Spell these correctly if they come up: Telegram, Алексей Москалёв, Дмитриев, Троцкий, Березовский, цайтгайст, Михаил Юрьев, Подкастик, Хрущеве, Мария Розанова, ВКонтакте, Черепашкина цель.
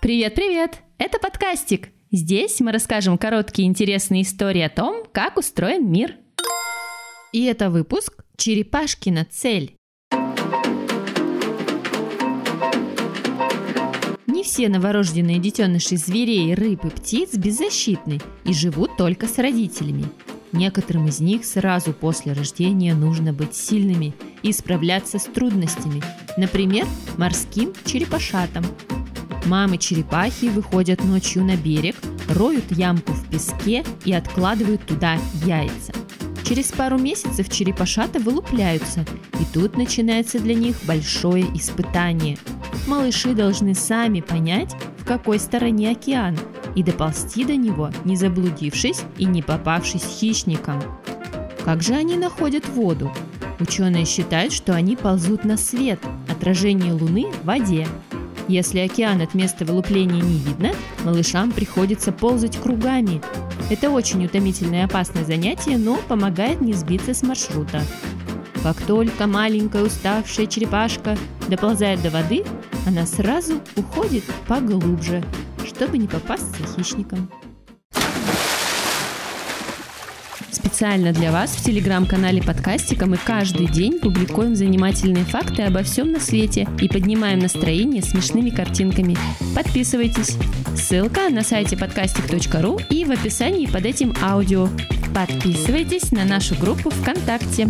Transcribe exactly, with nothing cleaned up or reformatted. Привет-привет! Это подкастик. Здесь мы расскажем короткие интересные истории о том, как устроен мир. И это выпуск «Черепашкина цель». Не все новорожденные детеныши зверей, рыб и птиц беззащитны и живут только с родителями. Некоторым из них сразу после рождения нужно быть сильными и справляться с трудностями, например, морским черепашатам. Мамы-черепахи выходят ночью на берег, роют ямку в песке и откладывают туда яйца. Через пару месяцев черепашата вылупляются, и тут начинается для них большое испытание. Малыши должны сами понять, в какой стороне океан, и доползти до него, не заблудившись и не попавшись хищникам. Как же они находят воду? Ученые считают, что они ползут на свет, отражение Луны в воде. Если океан от места вылупления не видно, малышам приходится ползать кругами. Это очень утомительное и опасное занятие, но помогает не сбиться с маршрута. Как только маленькая уставшая черепашка доползает до воды, она сразу уходит поглубже, чтобы не попасться хищникам. Специально для вас в телеграм-канале подкастика мы каждый день публикуем занимательные факты обо всем на свете и поднимаем настроение смешными картинками. Подписывайтесь. Ссылка на сайте подкастик точка ру и в описании под этим аудио. Подписывайтесь на нашу группу ВКонтакте.